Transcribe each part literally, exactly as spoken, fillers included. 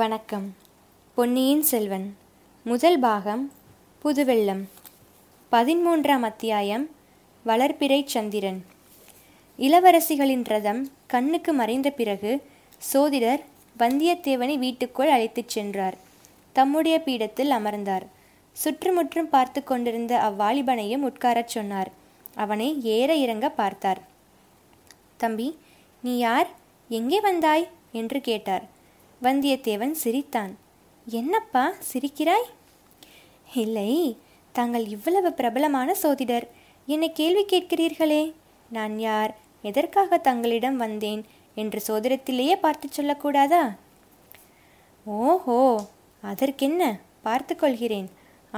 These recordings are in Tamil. வணக்கம். பொன்னியின் செல்வன் முதல் பாகம் புதுவெள்ளம். பதிமூன்றாம் அத்தியாயம் வளர்ப்பிரை சந்திரன். இளவரசிகளின் ரதம் கண்ணுக்கு மறைந்த பிறகு சோதிடர் வந்தியத்தேவனை வீட்டுக்குள் அழைத்துச் சென்றார். தம்முடைய பீடத்தில் அமர்ந்தார். சுற்றுமுற்றும் பார்த்து கொண்டிருந்த அவ்வாலிபனையும் உட்காரச் சொன்னார். அவனை ஏற இறங்க பார்த்தார். தம்பி, நீ யார், எங்கே வந்தாய் என்று கேட்டார். வந்தியத்தேவன் சிரித்தான். என்னப்பா சிரிக்கிறாய்? இல்லை, தாங்கள் இவ்வளவு பிரபலமான சோதிடர், என்னை கேள்வி கேட்கிறீர்களே. நான் யார், எதற்காக தங்களிடம் வந்தேன் என்று சோதிடத்திலேயே பார்த்து சொல்லக்கூடாதா? ஓஹோ, அதற்கென்ன, பார்த்து கொள்கிறேன்.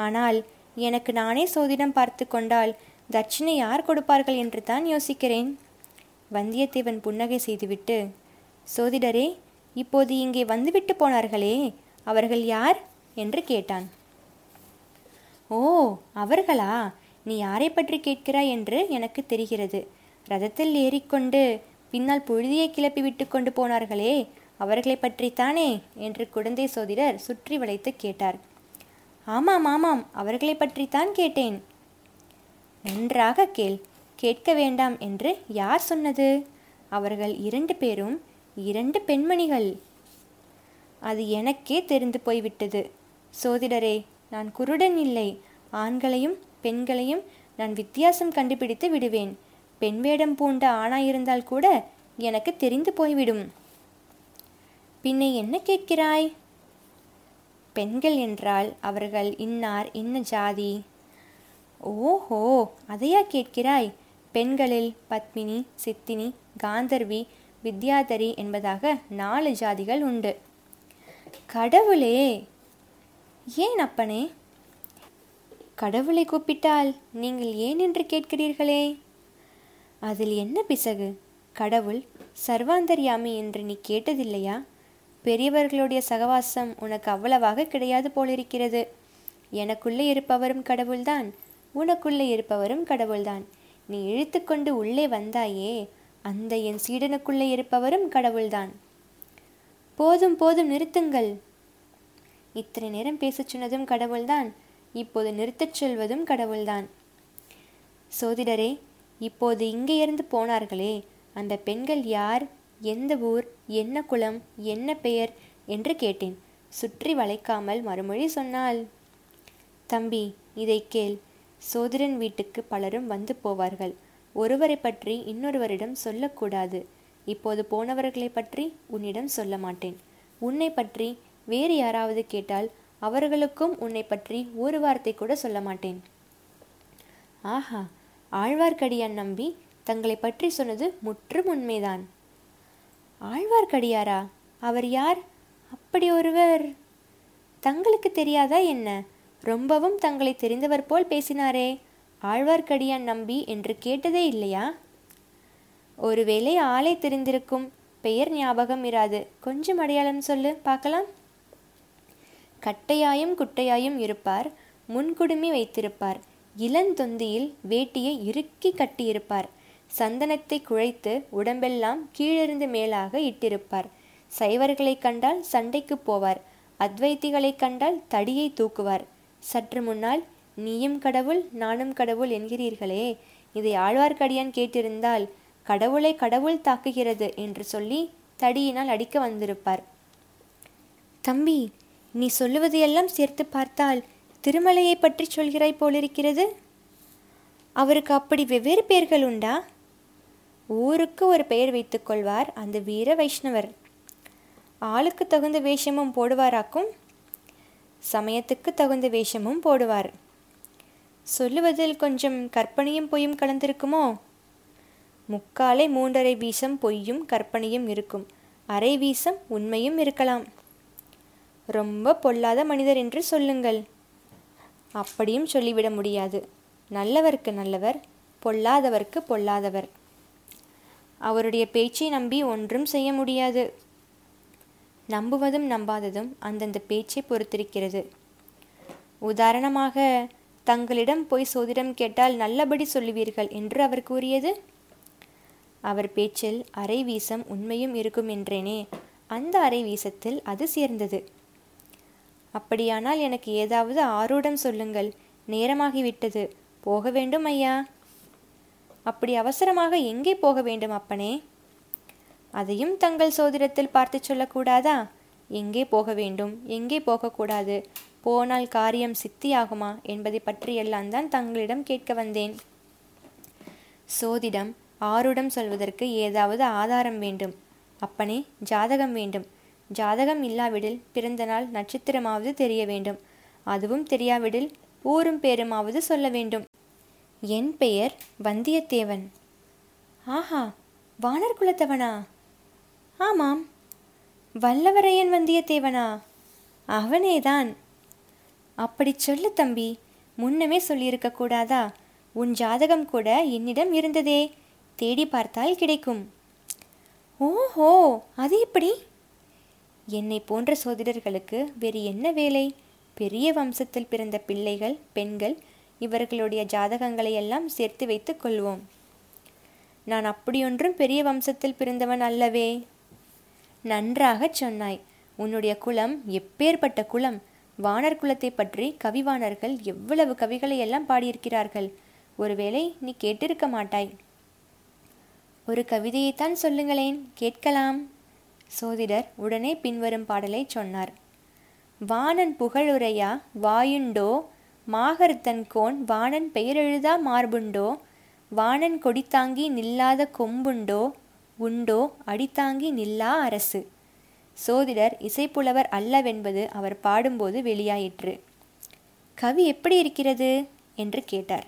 ஆனால் எனக்கு நானே சோதிடம் பார்த்து கொண்டால் தட்சிணை யார் கொடுப்பார்கள் என்று தான் யோசிக்கிறேன். வந்தியத்தேவன் புன்னகை செய்துவிட்டு, சோதிடரே, இப்போது இங்கே வந்துவிட்டு போனார்களே, அவர்கள் யார் என்று கேட்டான். ஓ, அவர்களா? நீ யாரை பற்றி கேட்கிறாய் என்று எனக்கு தெரிகிறது. ரதத்தில் ஏறிக்கொண்டு பின்னால் புழுதியை கிளப்பி விட்டு கொண்டு போனார்களே, அவர்களை பற்றித்தானே என்று குழந்தை சோதிடர் சுற்றி வளைத்து கேட்டார். ஆமாம் ஆமாம், அவர்களை பற்றித்தான் கேட்டேன். நன்றாக கேள், கேட்க வேண்டாம் என்று யார் சொன்னது? அவர்கள் இரண்டு பேரும் இரண்டு பெண்மணிகள். அது எனக்கே தெரிந்து போய்விட்டது. சோதிடரே, நான் குருடன் இல்லை. ஆண்களையும் பெண்களையும் நான் வித்தியாசம் கண்டுபிடித்து விடுவேன். பெண் வேடம் பூண்ட ஆணாயிருந்தால் கூட எனக்கு தெரிந்து போய்விடும். பின்ன என்ன கேட்கிறாய்? பெண்கள் என்றால் அவர்கள் இன்னார், இன்ன ஜாதி. ஓஹோ, அதையா கேட்கிறாய்? பெண்களில் பத்மினி, சித்தினி, காந்தர்வி, வித்யாதரி என்பதாக நாலு ஜாதிகள் உண்டு. கடவுளே! ஏன் அப்பனே, கடவுளை கூப்பிட்டால் நீங்கள் ஏன் என்று கேட்கிறீர்களே? அதில் என்ன பிசகு? கடவுள் சர்வாந்தர்யாமி என்று நீ கேட்டதில்லையா? பெரியவர்களுடைய சகவாசம் உனக்கு அவ்வளவாக கிடையாது போலிருக்கிறது. எனக்குள்ளே இருப்பவரும் கடவுள்தான், உனக்குள்ளே இருப்பவரும் கடவுள்தான். நீ இழுத்து கொண்டு உள்ளே வந்தாயே, அந்த என் சீடனுக்குள்ளே இருப்பவரும் கடவுள்தான். போதும் போதும், நிறுத்துங்கள். இத்தனை நேரம் பேசச் சொன்னதும் கடவுள்தான், இப்போது நிறுத்தச் சொல்வதும் கடவுள்தான். சோதிடரே, இப்போது இங்கே இருந்து போனார்களே, அந்த பெண்கள் யார், எந்த ஊர், என்ன குலம், என்ன பெயர் என்று கேட்டேன். சுற்றி வளைக்காமல் மறுமொழி சொன்னால். தம்பி, இதை கேள். சோதிடன் வீட்டுக்கு பலரும் வந்து போவார்கள். ஒருவரை பற்றி இன்னொருவரிடம் சொல்லக்கூடாது. இப்போது போனவர்களை பற்றி உன்னிடம் சொல்ல மாட்டேன். உன்னை பற்றி வேறு யாராவது கேட்டால் அவர்களுக்கும் உன்னை பற்றி ஒரு வார்த்தை கூட சொல்ல மாட்டேன். ஆஹா, ஆழ்வார்க்கடியார் நம்பி தங்களை பற்றி சொன்னது முற்றும் உண்மைதான். ஆழ்வார்க்கடியாரா? அவர் யார்? அப்படி ஒருவர் தங்களுக்கு தெரியாதா என்ன? ரொம்பவும் தங்களை தெரிந்தவர் போல் பேசினாரே. ஆழ்வார்க்கடியான் நம்பி என்று கேட்டதே இல்லையா? ஒருவேளை ஆளை தெரிந்திருக்கும், பெயர் ஞாபகம் இராது. கொஞ்சம் அடையாளம் சொல்லு பார்க்கலாம். கட்டையாயும் குட்டையாயும் இருப்பார். முன்குடுமி வைத்திருப்பார். இளந்தொந்தியில் வேட்டியை இறுக்கி கட்டியிருப்பார். சந்தனத்தை குழைத்து உடம்பெல்லாம் கீழிருந்து மேலாக இட்டிருப்பார். சைவர்களை கண்டால் சண்டைக்கு போவார். அத்வைத்திகளை கண்டால் தடியை தூக்குவார். சற்று முன்னால் நீயும் கடவுள் நானும் கடவுள் என்கிறீர்களே, இதை ஆழ்வார்க்கடியான் கேட்டிருந்தால் கடவுளை கடவுள் தாக்குகிறது என்று சொல்லி தடியினால் அடிக்க வந்திருப்பார். தம்பி, நீ சொல்லுவதையெல்லாம் சேர்த்து பார்த்தால் திருமலையை பற்றி சொல்கிறாய் போலிருக்கிறது. அவருக்கு அப்படி வெவ்வேறு பெயர்கள் உண்டா? ஊருக்கு ஒரு பெயர் வைத்துக்கொள்வார் அந்த வீர வைஷ்ணவர். ஆளுக்கு தகுந்த வேஷமும் போடுவாராக்கும், சமயத்துக்கு தகுந்த வேஷமும் போடுவார். சொல்லுவதில் கொஞ்சம் கற்பனையும் பொய்யும் கலந்திருக்குமோ? முக்காலை மூன்றரை வீசம் பொய்யும் கற்பனையும் இருக்கும், அரை வீசம் உண்மையும் இருக்கலாம். ரொம்ப பொல்லாத மனிதர் என்று சொல்லுங்கள். அப்படியும் சொல்லிவிட முடியாது. நல்லவருக்கு நல்லவர், பொல்லாதவருக்கு பொல்லாதவர். அவருடைய பேச்சை நம்பி ஒன்றும் செய்ய முடியாது. நம்புவதும் நம்பாததும் அந்தந்த பேச்சை பொறுத்திருக்கிறது. உதாரணமாக, தங்களிடம் போய் சோதிடம் கேட்டால் நல்லபடி சொல்லுவீர்கள் என்று அவர் கூறியது. அவர் பேச்சில் அரை வீசம் உண்மையும் இருக்கும் என்றேனே, அந்த அரைவீசத்தில் அது சேர்ந்தது. அப்படியானால் எனக்கு ஏதாவது ஆரூடம் சொல்லுங்கள், நேரமாகிவிட்டது, போக வேண்டும் ஐயா. அப்படி அவசரமாக எங்கே போக வேண்டும் அப்பனே? அதையும் தங்கள் சோதிடத்தில் பார்த்து சொல்லக்கூடாதா? எங்கே போக வேண்டும், எங்கே போகக்கூடாது, போனால் காரியம் சித்தியாகுமா என்பதை பற்றியெல்லாம் தான் தங்களிடம் கேட்க வந்தேன். சோதிடம் ஆரூடம் சொல்வதற்கு ஏதாவது ஆதாரம் வேண்டும் அப்பனே, ஜாதகம் வேண்டும். ஜாதகம் இல்லாவிடில் பிறந்த நாள் நட்சத்திரமாவது தெரிய வேண்டும். அதுவும் தெரியாவிடில் ஊரும் பேருமாவது சொல்ல வேண்டும். என் பெயர் வந்தியத்தேவன். ஆஹா, வானர் குலத்தவனா? ஆமாம். வல்லவரையன் வந்தியத்தேவனா? அவனேதான். அப்படி சொல்லு தம்பி, முன்னமே சொல்லியிருக்க கூடாதா? உன் ஜாதகம் கூட என்னிடம் இருந்ததே, தேடி பார்த்தால் கிடைக்கும். ஓஹோ, அது எப்படி? என்னை போன்ற சோதிடர்களுக்கு வேறு என்ன வேலை? பெரிய வம்சத்தில் பிறந்த பிள்ளைகள், பெண்கள், இவர்களுடைய ஜாதகங்களை எல்லாம் சேர்த்து வைத்து கொள்வோம். நான் அப்படியொன்றும் பெரிய வம்சத்தில் பிறந்தவன் அல்லவே. நன்றாக சொன்னாய். உன்னுடைய குலம் எப்பேற்பட்ட குலம்! வானர் குலத்தை பற்றி கவிவாணர்கள் எவ்வளவு கவிகளை எல்லாம் பாடியிருக்கிறார்கள். ஒருவேளை நீ கேட்டிருக்க மாட்டாய். ஒரு கவிதையைத்தான் சொல்லுங்களேன், கேட்கலாம். சோதிடர் உடனே பின்வரும் பாடலை சொன்னார். வானன் புகழுரையா வாயுண்டோ, மாகர்தன் கோன் வானன் பெயரெழுதா மார்புண்டோ, வானன் கொடித்தாங்கி நில்லாத கொம்புண்டோ, உண்டோ அடித்தாங்கி நில்லா அரசு. சோதிடர் இசைப்புலவர் அல்லவென்பது அவர் பாடும்போது வெளியாயிற்று. கவி எப்படி இருக்கிறது என்று கேட்டார்.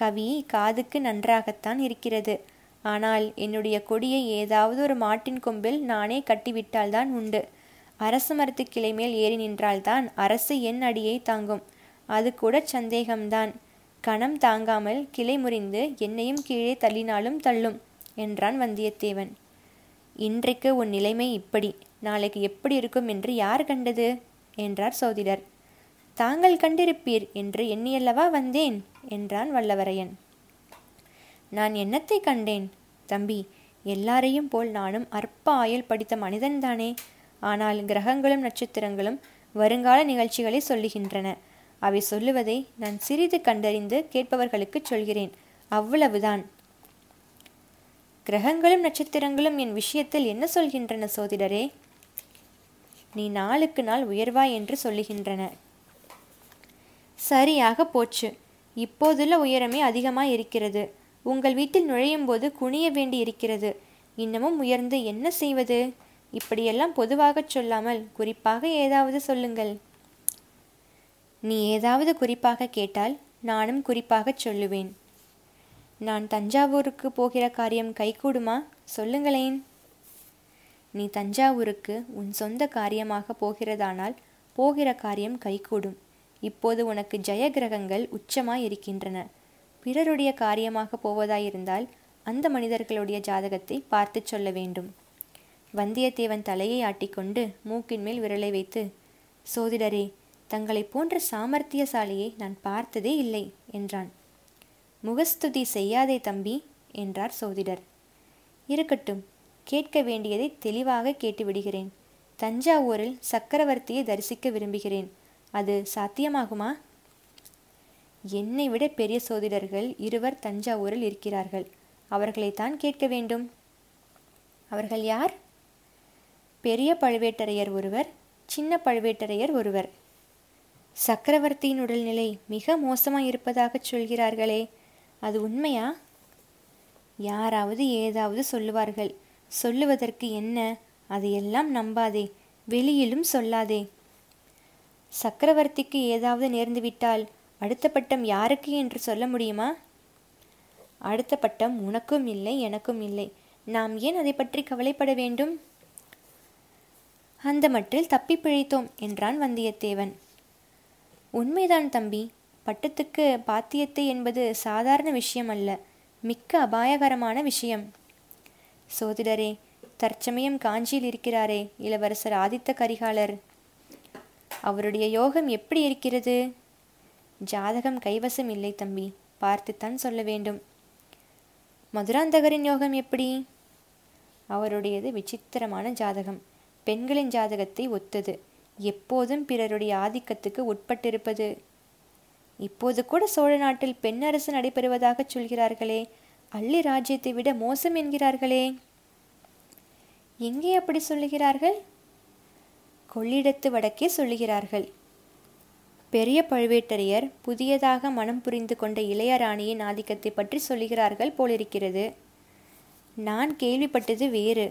கவி காதுக்கு நன்றாகத்தான் இருக்கிறது. ஆனால் என்னுடைய கொடியை ஏதாவது ஒரு மாட்டின் கொம்பில் நானே கட்டிவிட்டால்தான் உண்டு. அரசு மரத்து கிளை மேல் ஏறி நின்றால்தான் அரசு என் அடியை தாங்கும். அது கூட சந்தேகம்தான். கணம் தாங்காமல் கிளை முறிந்து என்னையும் கீழே தள்ளினாலும் தள்ளும் என்றான் வந்தியத்தேவன். இன்றைக்கு உன் நிலைமை இப்படி, நாளைக்கு எப்படி இருக்கும் என்று யார் கண்டது என்றார் சோதிடர். தாங்கள் கண்டிருப்பீர் என்று எண்ணியல்லவா வந்தேன் என்றான் வல்லவரையன். நான் என்னத்தை கண்டேன் தம்பி? எல்லாரையும் போல் நானும் அற்ப ஆயுள் படித்த மனிதன்தானே. ஆனால் கிரகங்களும் நட்சத்திரங்களும் வருங்கால நிகழ்ச்சிகளை சொல்லுகின்றன. அவை சொல்லுவதை நான் சிறிது கண்டறிந்து கேட்பவர்களுக்கு சொல்கிறேன், அவ்வளவுதான். கிரகங்களும் நட்சத்திரங்களும் என் விஷயத்தில் என்ன சொல்கின்றன சோதிடரே? நீ நாளுக்கு நாள் உயர்வாய் என்று சொல்லுகின்றன. சரியாக போச்சு. இப்போதுள்ள உயரமே அதிகமாய் இருக்கிறது. உங்கள் வீட்டில் நுழையும் போது குனிய வேண்டி இருக்கிறது. இன்னமும் உயர்ந்து என்ன செய்வது? இப்படியெல்லாம் பொதுவாக சொல்லாமல் குறிப்பாக ஏதாவது சொல்லுங்கள். நீ ஏதாவது குறிப்பாக கேட்டால் நானும் குறிப்பாக சொல்லுவேன். நான் தஞ்சாவூருக்கு போகிற காரியம் கைகூடுமா சொல்லுங்களேன். நீ தஞ்சாவூருக்கு உன் சொந்த காரியமாக போகிறதானால் போகிற காரியம் கைகூடும். இப்போது உனக்கு ஜெய கிரகங்கள் உச்சமாய் இருக்கின்றன. பிறருடைய காரியமாக போவதாயிருந்தால் அந்த மனிதர்களுடைய ஜாதகத்தை பார்த்து சொல்ல வேண்டும். வந்தியத்தேவன் தலையை ஆட்டிக்கொண்டு மூக்கின் மேல் விரலை வைத்து, சோதிடரே, தங்களை போன்ற சாமர்த்தியசாலியை நான் பார்த்ததே இல்லை என்றான். முகஸ்துதி செய்யாதே தம்பி என்றார் சோதிடர். இருக்கட்டும், கேட்க வேண்டியதை தெளிவாக கேட்டுவிடுகிறேன். தஞ்சாவூரில் சக்கரவர்த்தியை தரிசிக்க விரும்புகிறேன். அது சாத்தியமாகுமா? என்னை விட பெரிய சோதிடர்கள் இருவர் தஞ்சாவூரில் இருக்கிறார்கள். அவர்களைத்தான் கேட்க வேண்டும். அவர்கள் யார்? பெரிய பழுவேட்டரையர் ஒருவர், சின்ன பழுவேட்டரையர் ஒருவர். சக்கரவர்த்தியின் உடல்நிலை மிக மோசமாக இருப்பதாக சொல்கிறார்களே, அது உண்மையா? யாராவது ஏதாவது சொல்லுவார்கள். சொல்லுவதற்கு என்ன, அதையெல்லாம் நம்பாதே, வெளியிலும் சொல்லாதே. சக்கரவர்த்திக்கு ஏதாவது நேர்ந்துவிட்டால் அடுத்த பட்டம் யாருக்கு என்று சொல்ல முடியுமா? அடுத்த பட்டம் உனக்கும் இல்லை, எனக்கும் இல்லை. நாம் ஏன் அதை பற்றி கவலைப்பட வேண்டும்? அந்த மட்டில் தப்பி பிழைத்தோம் என்றான் வந்தியத்தேவன். உண்மைதான் தம்பி. பட்டத்துக்கு பாத்தியத்தை என்பது சாதாரண விஷயம் அல்ல, மிக்க அபாயகரமான விஷயம். சோதிடரே, தற்சமயம் காஞ்சியில் இருக்கிறாரே இளவரசர் ஆதித்த கரிகாலர், அவருடைய யோகம் எப்படி இருக்கிறது? ஜாதகம் கைவசம் இல்லை தம்பி, பார்த்துத்தான் சொல்ல வேண்டும். மதுராந்தகரின் யோகம் எப்படி? அவருடையது விசித்திரமான ஜாதகம். பெண்களின் ஜாதகத்தை ஒத்தது. எப்போதும் பிறருடைய ஆதிக்கத்துக்கு உட்பட்டிருப்பது. இப்போது கூட சோழ நாட்டில் பெண் அரசு நடைபெறுவதாக சொல்கிறார்களே, அள்ளி ராஜ்யத்தை விட மோசம் என்கிறார்களே. எங்கே அப்படி சொல்லுகிறார்கள்? கொள்ளிடத்து வடக்கே சொல்லுகிறார்கள். பெரிய பழுவேட்டரையர் புதியதாக மனம் புரிந்து கொண்ட இளையராணியின் ஆதிக்கத்தை பற்றி சொல்லுகிறார்கள் போலிருக்கிறது. நான் கேள்விப்பட்டது வேறு.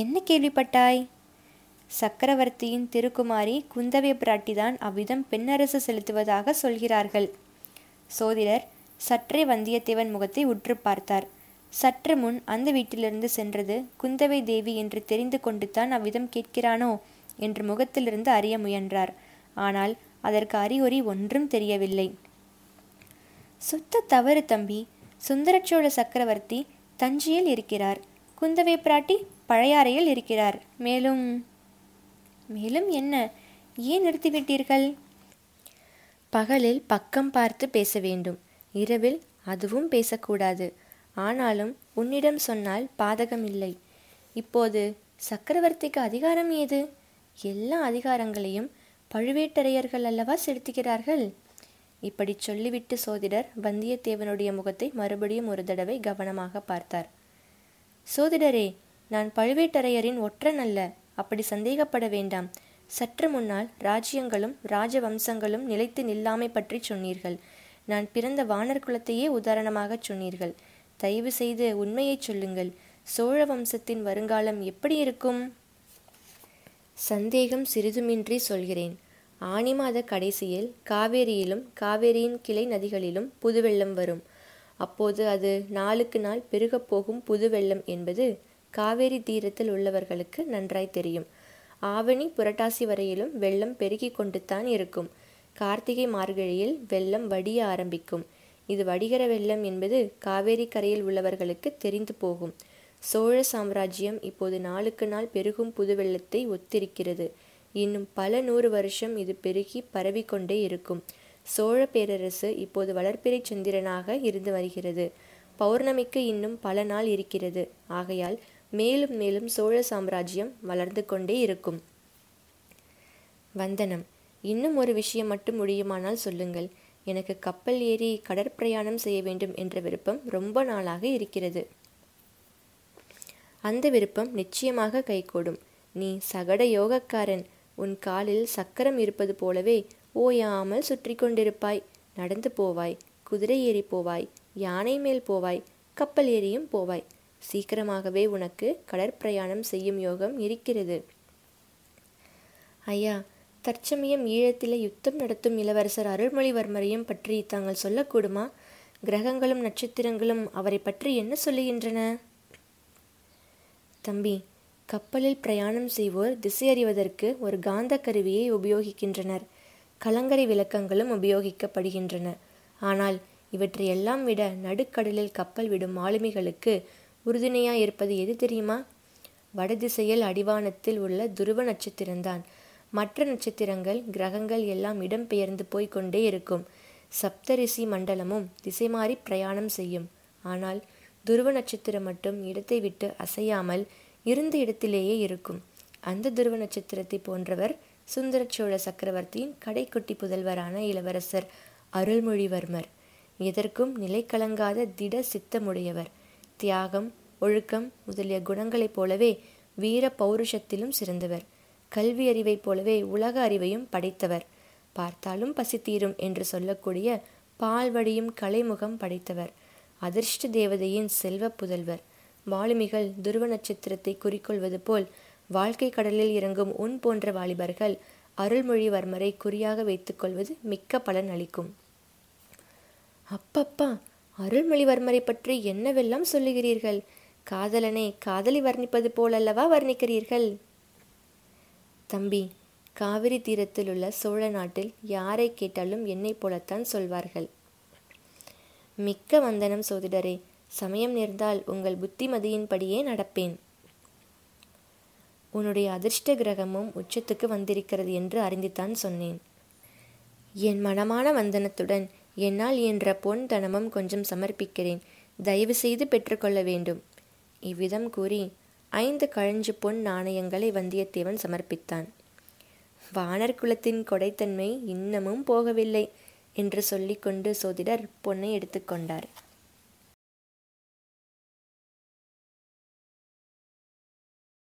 என்ன கேள்விப்பட்டாய்? சக்கரவர்த்தியின் திருக்குமாரி குந்தவை பிராட்டிதான் அவ்விதம் பெண்ணரசு செலுத்துவதாக சொல்கிறார்கள். சோதிடர் சற்றே வந்தியத்தேவன் முகத்தை உற்று பார்த்தார். சற்று முன் அந்த வீட்டிலிருந்து சென்றது குந்தவை தேவி என்று தெரிந்து கொண்டு தான் அவ்விதம் கேட்கிறானோ என்று முகத்திலிருந்து அறிய முயன்றார். ஆனால் அதற்கு அறிகுறி ஒன்றும் தெரியவில்லை. சுத்த தவறு தம்பி. சுந்தரச்சோழ சக்கரவர்த்தி தஞ்சையில் இருக்கிறார், குந்தவை பிராட்டி பழையாறையில் இருக்கிறார். மேலும் மேலும் என்ன? ஏன் நிறுத்திவிட்டீர்கள்? பகலில் பக்கம் பார்த்து பேச வேண்டும், இரவில் அதுவும் பேசக்கூடாது. ஆனாலும் உன்னிடம் சொன்னால் பாதகமில்லை. இப்போது சக்கரவர்த்திக்கு அதிகாரம் ஏது? எல்லா அதிகாரங்களையும் பழுவேட்டரையர்கள் அல்லவா செலுத்துகிறார்கள். இப்படி சொல்லிவிட்டு சோதிடர் வந்தியத்தேவனுடைய முகத்தை மறுபடியும் ஒரு தடவை கவனமாக பார்த்தார். சோதிடரே, நான் பழுவேட்டரையரின் ஒற்றன் அல்ல, அப்படி சந்தேகப்பட வேண்டாம். சற்று முன்னால் ராஜ்யங்களும் ராஜவம்சங்களும் நிலைத்து நில்லாமை பற்றி சொன்னீர்கள். நான் பிறந்த வானர் குலத்தையே உதாரணமாக சொன்னீர்கள். தயவு செய்து உண்மையை சொல்லுங்கள். சோழ வம்சத்தின் வருங்காலம் எப்படி இருக்கும்? சந்தேகம் சிறிதுமின்றி சொல்கிறேன். ஆனி மாத கடைசியில் காவேரியிலும் காவேரியின் கிளை நதிகளிலும் புதுவெள்ளம் வரும். அப்போது அது நாளுக்கு நாள் பெருகப்போகும். புதுவெள்ளம் என்பது காவேரி தீரத்தில் உள்ளவர்களுக்கு நன்றாய் தெரியும். ஆவணி புரட்டாசி வரையிலும் வெள்ளம் பெருகி கொண்டுத்தான் இருக்கும். கார்த்திகை மார்கழியில் வெள்ளம் வடிய ஆரம்பிக்கும். இது வடிகிற வெள்ளம் என்பது காவேரி கரையில் உள்ளவர்களுக்கு தெரிந்து போகும். சோழ சாம்ராஜ்யம் இப்போது நாளுக்கு நாள் பெருகும் புதுவெள்ளத்தை ஒத்திருக்கிறது. இன்னும் பல நூறு வருஷம் இது பெருகி பரவிக்கொண்டே இருக்கும். சோழ பேரரசு இப்போது வளர்ப்பிரை சந்திரனாக இருந்து வருகிறது. பௌர்ணமிக்கு இன்னும் பல நாள் இருக்கிறது. ஆகையால் மேலும் மேலும் சோழ சாம்ராஜ்யம் வளர்ந்து கொண்டே இருக்கும். வந்தனம். இன்னும் ஒரு விஷயம் மட்டும் முடியுமானால் சொல்லுங்கள். எனக்கு கப்பல் ஏறி கடற்பிரயாணம் செய்ய வேண்டும் என்ற விருப்பம் ரொம்ப நாளாக இருக்கிறது. அந்த விருப்பம் நிச்சயமாக கைகூடும். நீ சகட யோகக்காரன். உன் காலில் சக்கரம் இருப்பது போலவே ஓயாமல் சுற்றி கொண்டிருப்பாய். நடந்து போவாய், குதிரை ஏறி போவாய், யானை மேல் போவாய், கப்பல் ஏறியும் போவாய். சீக்கிரமாகவே உனக்கு கடற்பிரயாணம் செய்யும் யோகம் இருக்கிறது. ஐயா, தற்சமயம் ஈழத்திலே யுத்தம் நடத்தும் இளவரசர் அருள்மொழிவர்மரையும் பற்றி தாங்கள் சொல்லக்கூடுமா? கிரகங்களும் நட்சத்திரங்களும் அவரை பற்றி என்ன சொல்லுகின்றன? தம்பி, கப்பலில் பிரயாணம் செய்வோர் திசையறிவதற்கு ஒரு காந்த கருவியை உபயோகிக்கின்றனர். கலங்கரை விளக்கங்களும் உபயோகிக்கப்படுகின்றன. ஆனால் இவற்றையெல்லாம் விட நடுக்கடலில் கப்பல் விடும் ஆளுமைகளுக்கு உறுதுணையாய் இருப்பது எது தெரியுமா? வடதிசையில் அடிவானத்தில் உள்ள துருவ நட்சத்திரம்தான். மற்ற நட்சத்திரங்கள் கிரகங்கள் எல்லாம் இடம்பெயர்ந்து போய் கொண்டே இருக்கும். சப்தரிசி மண்டலமும் திசை மாறி பிரயாணம் செய்யும். ஆனால் துருவ நட்சத்திரம் மட்டும் இடத்தை விட்டு அசையாமல் இருந்த இடத்திலேயே இருக்கும். அந்த துருவ நட்சத்திரத்தை போன்றவர் சுந்தரச்சோழ சக்கரவர்த்தியின் கடைக்குட்டி புதல்வரான இளவரசர் அருள்மொழிவர்மர். எதற்கும் நிலை கலங்காத திட சித்தமுடையவர். தியாகம், ஒழுக்கம் முதலிய குணங்களைப் போலவே வீர பௌருஷத்திலும் சிறந்தவர். கல்வி அறிவைப் போலவே உலக அறிவையும் படைத்தவர். பார்த்தாலும் பசித்தீரும் என்று சொல்லக்கூடிய பால்வடியும் கலைமுகம் படைத்தவர். அதிர்ஷ்ட தேவதையின் செல்வ புதல்வர். வாலிமிகள் துருவ நட்சத்திரத்தை குறிக்கொள்வது போல் வாழ்க்கை கடலில் இறங்கும் உன் போன்ற வாலிபர்கள் அருள்மொழிவர்மரை குறியாக வைத்துக் கொள்வது மிக்க பலன் அளிக்கும். அப்பப்பா, அருள்மொழிவர்மரை பற்றி என்னவெல்லாம் சொல்லுகிறீர்கள்! காதலனை காதலி வர்ணிப்பது போலல்லவா வர்ணிக்கிறீர்கள்? தம்பி, காவிரி தீரத்தில் உள்ள சோழ நாட்டில் யாரை கேட்டாலும் என்னை போலத்தான் சொல்வார்கள். மிக்க வந்தனம் சோதிடரே. சமயம் நேர்ந்தால் உங்கள் புத்திமதியின்படியே நடப்பேன். உன்னுடைய அதிர்ஷ்ட கிரகமும் உச்சத்துக்கு வந்திருக்கிறது என்று அறிந்துதான் சொன்னேன். என் மனமான வந்தனத்துடன் என்னால் என்ற பொன் தனமும் கொஞ்சம் சமர்ப்பிக்கிறேன். தயவு செய்து பெற்றுக்கொள்ள வேண்டும். இவ்விதம் கூறி ஐந்து கழஞ்சு பொன் நாணயங்களை வந்தியத்தேவன் சமர்ப்பித்தான். வானர் குலத்தின் கொடைத்தன்மை இன்னமும் போகவில்லை என்று சொல்லிக்கொண்டு சோதிடர் பொன்னை எடுத்துக்கொண்டார்.